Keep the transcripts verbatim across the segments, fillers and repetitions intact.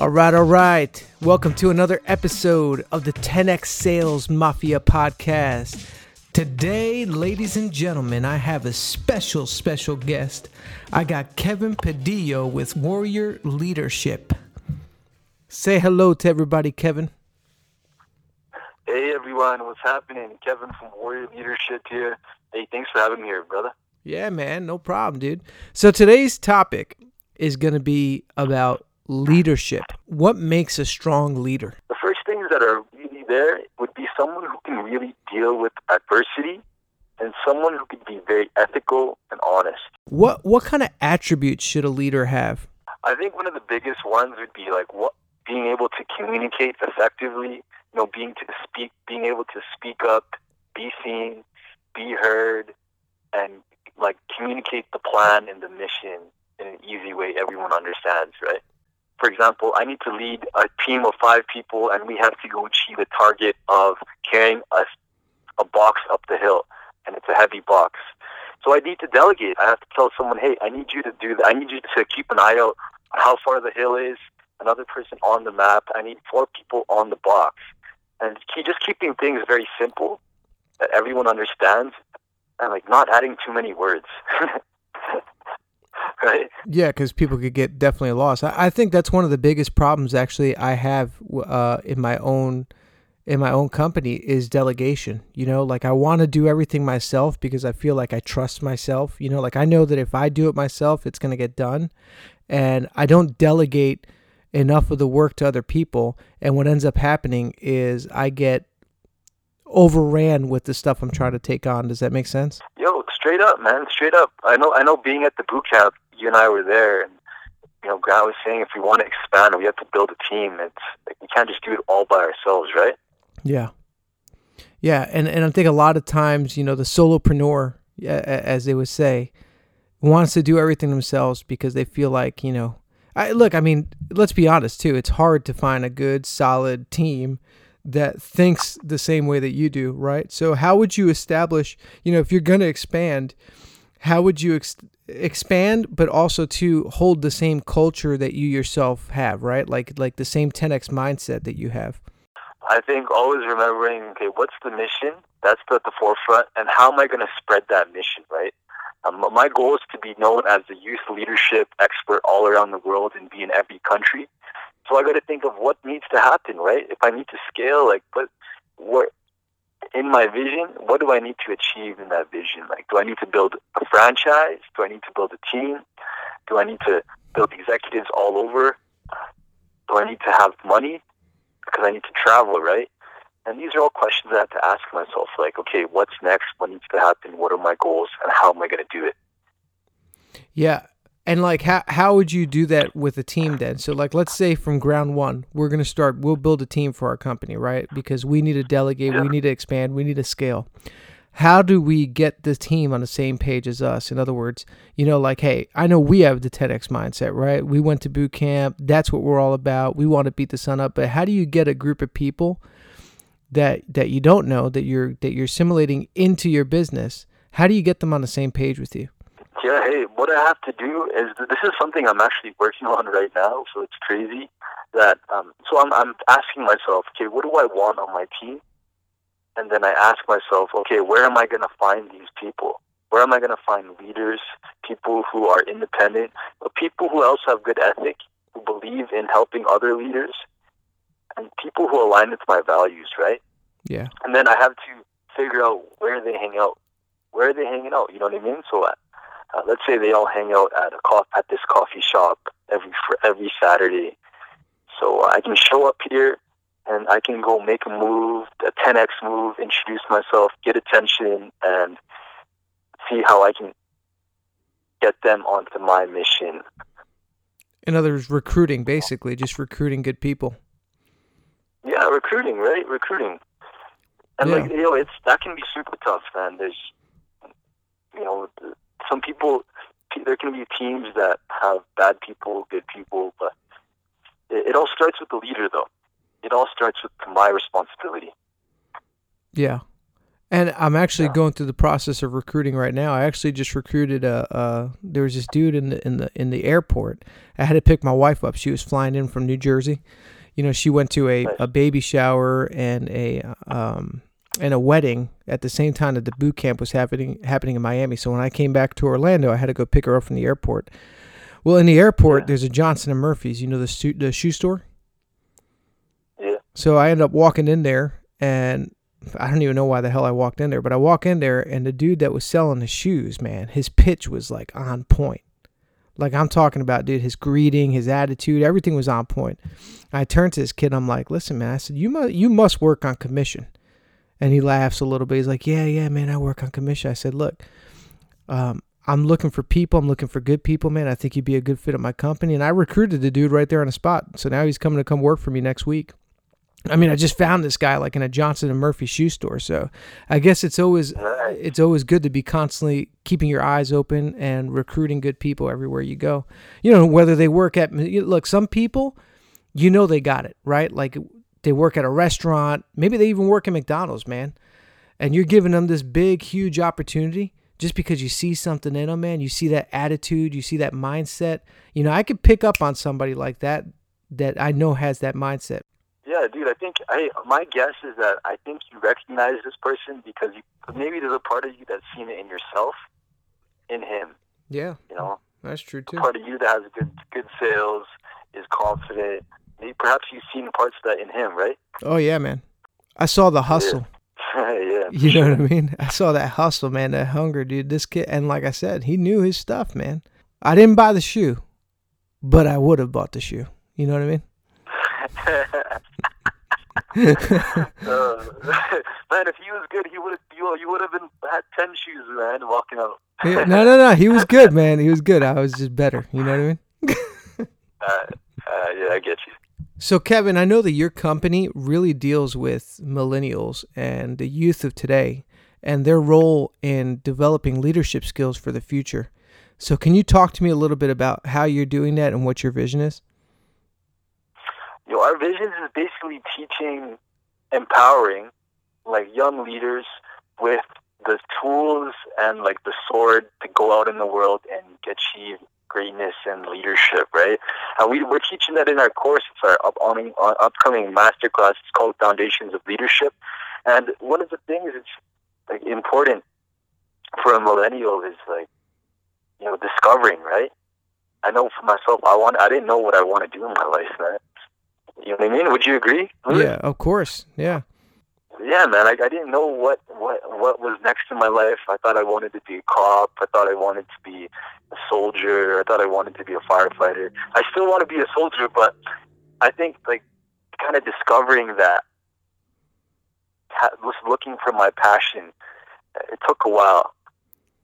All right, all right. Welcome to another episode of the ten X Sales Mafia Podcast. Today, ladies and gentlemen, I have a special, special guest. I got Kevin Padillo with Warrior Leadership. Say hello to everybody, Kevin. Hey, everyone. What's happening? Kevin from Warrior Leadership here. Hey, thanks for having me here, brother. Yeah, man. No problem, dude. So today's topic is going to be about leadership. What makes a strong leader? The first things that are really there would be someone who can really deal with adversity and someone who could be very ethical and honest. What what kind of attributes should a leader have? I think one of the biggest ones would be like what, being able to communicate effectively, you know, being to speak, being able to speak up, be seen, be heard, and like communicate the plan and the mission in an easy way everyone understands, right? For example, I need to lead a team of five people and we have to go achieve a target of carrying a, a box up the hill, and it's a heavy box. So I need to delegate. I have to tell someone, hey, I need you to do that. I need you to keep an eye out on how far the hill is, another person on the map. I need four people on the box. And just keeping things very simple that everyone understands and like not adding too many words. Right? Yeah, because people could get definitely lost. I, I think that's one of the biggest problems actually I have uh, in my own in my own company is delegation. You know, like I want to do everything myself because I feel like I trust myself. You know, like I know that if I do it myself, it's going to get done, and I don't delegate enough of the work to other people. And what ends up happening is I get overran with the stuff I'm trying to take on. Does that make sense? Yo, straight up, man, straight up. I know, I know. Being at the boot camp, you and I were there, and you know, Grant was saying if we want to expand, we have to build a team. It's like we can't just do it all by ourselves, right? Yeah, yeah, and and I think a lot of times, you know, the solopreneur, as they would say, wants to do everything themselves because they feel like, you know, I look. I mean, let's be honest too. It's hard to find a good, solid team that thinks the same way that you do, right? So how would you establish, you know, if you're going to expand, how would you ex- expand, but also to hold the same culture that you yourself have, right? Like like the same ten X mindset that you have. I think always remembering, okay, what's the mission? That's at the forefront. And how am I going to spread that mission, right? Um, my goal is to be known as the youth leadership expert all around the world and be in every country. So I got to think of what needs to happen, right? If I need to scale, like, what, what, in my vision, what do I need to achieve in that vision? Like, do I need to build a franchise? Do I need to build a team? Do I need to build executives all over? Do I need to have money? Because I need to travel, right? And these are all questions I have to ask myself, like, okay, what's next? What needs to happen? What are my goals? And how am I going to do it? Yeah. And like, how how would you do that with a team then? So like, let's say from ground one, we're going to start, we'll build a team for our company, right? Because we need to delegate, yeah. We need to expand, we need to scale. How do we get the team on the same page as us? In other words, you know, like, hey, I know we have the ten X mindset, right? We went to boot camp. That's what we're all about. We want to beat the sun up. But how do you get a group of people that that you don't know, that you're that you're assimilating into your business? How do you get them on the same page with you? Yeah, hey, what I have to do is, this is something I'm actually working on right now, so it's crazy that, um, so I'm I'm asking myself, okay, what do I want on my team? And then I ask myself, okay, where am I going to find these people? Where am I going to find leaders, people who are independent, but people who also have good ethic, who believe in helping other leaders, and people who align with my values, right? Yeah. And then I have to figure out where they hang out. Where are they hanging out? You know what I mean? So I, Uh, let's say they all hang out at a co- at this coffee shop every for every Saturday. So uh, I can show up here and I can go make a move, a ten X move, introduce myself, get attention, and see how I can get them onto my mission. In other words, recruiting, basically, just recruiting good people. Yeah, recruiting, right? Recruiting. And yeah. like, you know, it's that can be super tough, man. There's, you know, the, some people, there can be teams that have bad people, good people, but it all starts with the leader, though. It all starts with my responsibility. Yeah. And I'm actually yeah. going through the process of recruiting right now. I actually just recruited a, a there was this dude in the in the in the airport. I had to pick my wife up. She was flying in from New Jersey. You know, she went to a, a baby shower and a um and a wedding at the same time that the boot camp was happening happening in Miami. So when I came back to Orlando, I had to go pick her up from the airport. Well, in the airport, yeah. there's a Johnson and Murphy's. You know the suit, the shoe store. Yeah. So I ended up walking in there, and I don't even know why the hell I walked in there, but I walk in there, and the dude that was selling the shoes, man, his pitch was like on point. Like I'm talking about, dude, his greeting, his attitude, everything was on point. I turned to this kid, I'm like, "Listen, man," I said, "you must you must work on commission." And he laughs a little bit. He's like, "Yeah, yeah, man, I work on commission." I said, "Look, um, I'm looking for people. I'm looking for good people, man. I think you'd be a good fit at my company." And I recruited the dude right there on the spot. So now he's coming to come work for me next week. I mean, I just found this guy like in a Johnson and Murphy shoe store. So I guess it's always it's always good to be constantly keeping your eyes open and recruiting good people everywhere you go. You know, whether they work at, look, some people, you know, they got it, right? Like they work at a restaurant. Maybe they even work at McDonald's, man. And you're giving them this big, huge opportunity just because you see something in them, man. You see that attitude. You see that mindset. You know, I could pick up on somebody like that that I know has that mindset. Yeah, dude, I think I, my guess is that I think you recognize this person because you, maybe there's a part of you that's seen it in yourself, in him. Yeah. You know? That's true, too. A part of you that has good good sales, is confident. Maybe perhaps you've seen parts of that in him, right? Oh, yeah, man. I saw the hustle. Yeah. yeah you sure. know what I mean? I saw that hustle, man, that hunger, dude. This kid, and like I said, he knew his stuff, man. I didn't buy the shoe, but I would have bought the shoe. You know what I mean? uh, man, if he was good, he would have. You, you would have been had ten shoes, man, walking out. yeah, no, no, no. He was good, man. He was good. I was just better. You know what I mean? uh, uh, yeah, I get you. So, Kevin, I know that your company really deals with millennials and the youth of today and their role in developing leadership skills for the future. So, can you talk to me a little bit about how you're doing that and what your vision is? You know, our vision is basically teaching, empowering, like, young leaders with the tools and, like, the sword to go out in the world and achieve greatness and leadership, right? And we, we're teaching that in our course. It's our up, on, on, upcoming masterclass. It's called Foundations of Leadership. And one of the things that's, like, important for a millennial is, like, you know, discovering, right? I know for myself, I want. I didn't know what I want to do in my life, man. You know what I mean? Would you agree? Really? Yeah, of course. Yeah. Yeah, man. I, I didn't know what, what, what was next in my life. I thought I wanted to be a cop. I thought I wanted to be a soldier. I thought I wanted to be a firefighter. I still want to be a soldier, but I think like kind of discovering that, was looking for my passion. It took a while,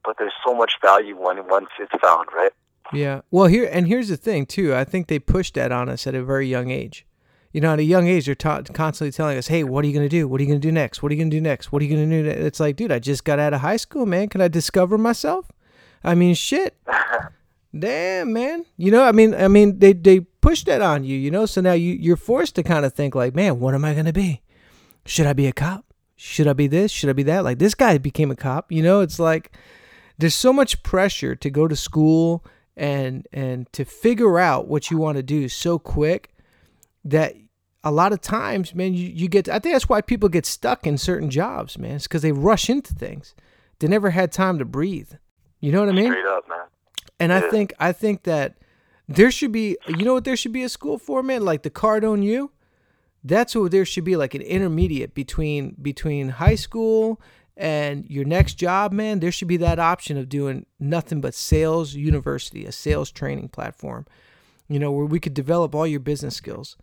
but there's so much value when once it's found, right? Yeah. Well, here and here's the thing too. I think they pushed that on us at a very young age. You know, at a young age, they're ta- constantly telling us, hey, what are you going to do? What are you going to do next? What are you going to do next? What are you going to do next? It's like, dude, I just got out of high school, man. Can I discover myself? I mean, shit. Damn, man. You know, I mean, I mean, they, they pushed that on you, you know? So now you, you're forced to kind of think like, man, what am I going to be? Should I be a cop? Should I be this? Should I be that? Like this guy became a cop, you know? It's like there's so much pressure to go to school and and to figure out what you want to do so quick that a lot of times, man, you, you get, I think that's why people get stuck in certain jobs, man. It's because they rush into things. They never had time to breathe. You know what I mean? Straight up, man. And yeah. I think, I think that there should be, you know what there should be a school for, man? Like the Cardone U, that's what there should be, like an intermediate between, between high school and your next job, man. There should be that option of doing nothing but sales university, a sales training platform, you know, where we could develop all your business skills.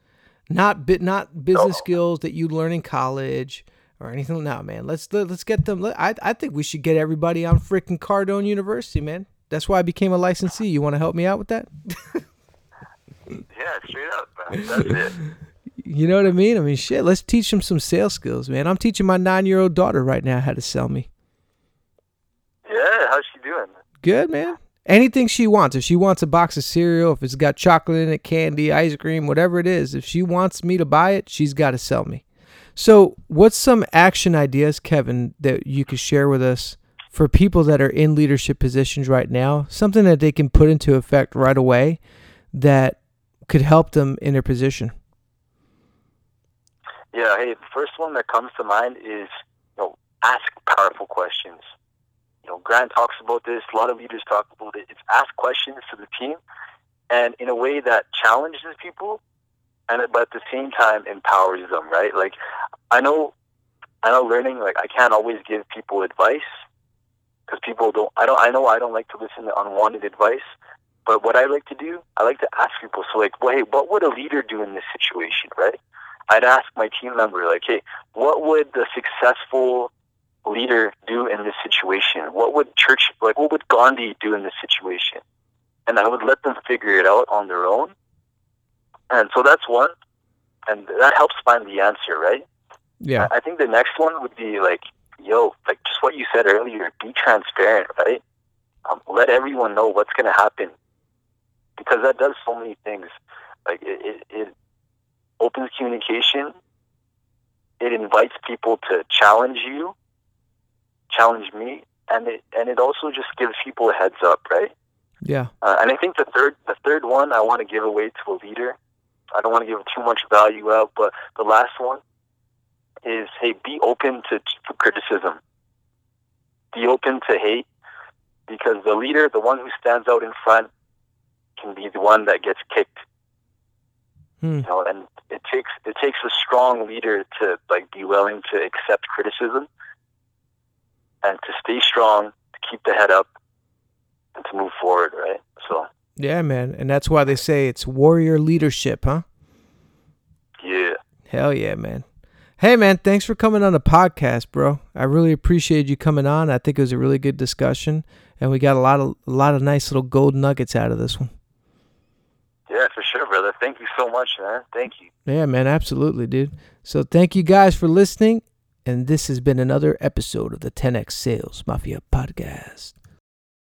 Not bit, not business no. skills that you learn in college or anything. No, man. Let's let, let's get them. Let, I I think we should get everybody on freaking Cardone University, man. That's why I became a licensee. You want to help me out with that? Yeah, straight up, man. That's it. You know what I mean? I mean, shit. Let's teach them some sales skills, man. I'm teaching my nine-year-old daughter right now how to sell me. Yeah, how's she doing? Good, man. Anything she wants. If she wants a box of cereal, if it's got chocolate in it, candy, ice cream, whatever it is, if she wants me to buy it, she's got to sell me. So what's some action ideas, Kevin, that you could share with us for people that are in leadership positions right now, something that they can put into effect right away that could help them in their position? Yeah, hey, the first one that comes to mind is, you know, ask powerful questions. You know, Grant talks about this, a lot of leaders talk about it. It's ask questions to the team, and in a way that challenges people, and but at the same time empowers them, right? Like, I know, I know, learning. Like, I can't always give people advice because people don't. I don't. I know I don't like to listen to unwanted advice. But what I like to do, I like to ask people. So, like, well, hey, what would a leader do in this situation, right? I'd ask my team member, like, hey, what would the successful leader do in this situation? What would church, like, what would Gandhi do in this situation? And I would let them figure it out on their own. And so that's one, and that helps find the answer, right? Yeah. I think the next one would be like, yo, like just what you said earlier, be transparent, right? Um, let everyone know what's going to happen, because that does so many things. Like it, it, it opens communication. It invites people to challenge you, challenge me, and it and it also just gives people a heads up, right? Yeah. Uh, and I think the third, the third one I want to give away to a leader. I don't want to give too much value out, but the last one is, hey, be open to, to criticism. Be open to hate, because the leader, the one who stands out in front, can be the one that gets kicked. Hmm. You know, and it takes it takes a strong leader to like be willing to accept criticism and to stay strong, to keep the head up, and to move forward, right? So. Yeah, man, and that's why they say it's warrior leadership, huh? Yeah. Hell yeah, man. Hey, man, thanks for coming on the podcast, bro. I really appreciate you coming on. I think it was a really good discussion, and we got a lot of a lot of nice little gold nuggets out of this one. Yeah, for sure, brother. Thank you so much, man. Thank you. Yeah, man, absolutely, dude. So thank you guys for listening, and this has been another episode of the ten X Sales Mafia Podcast.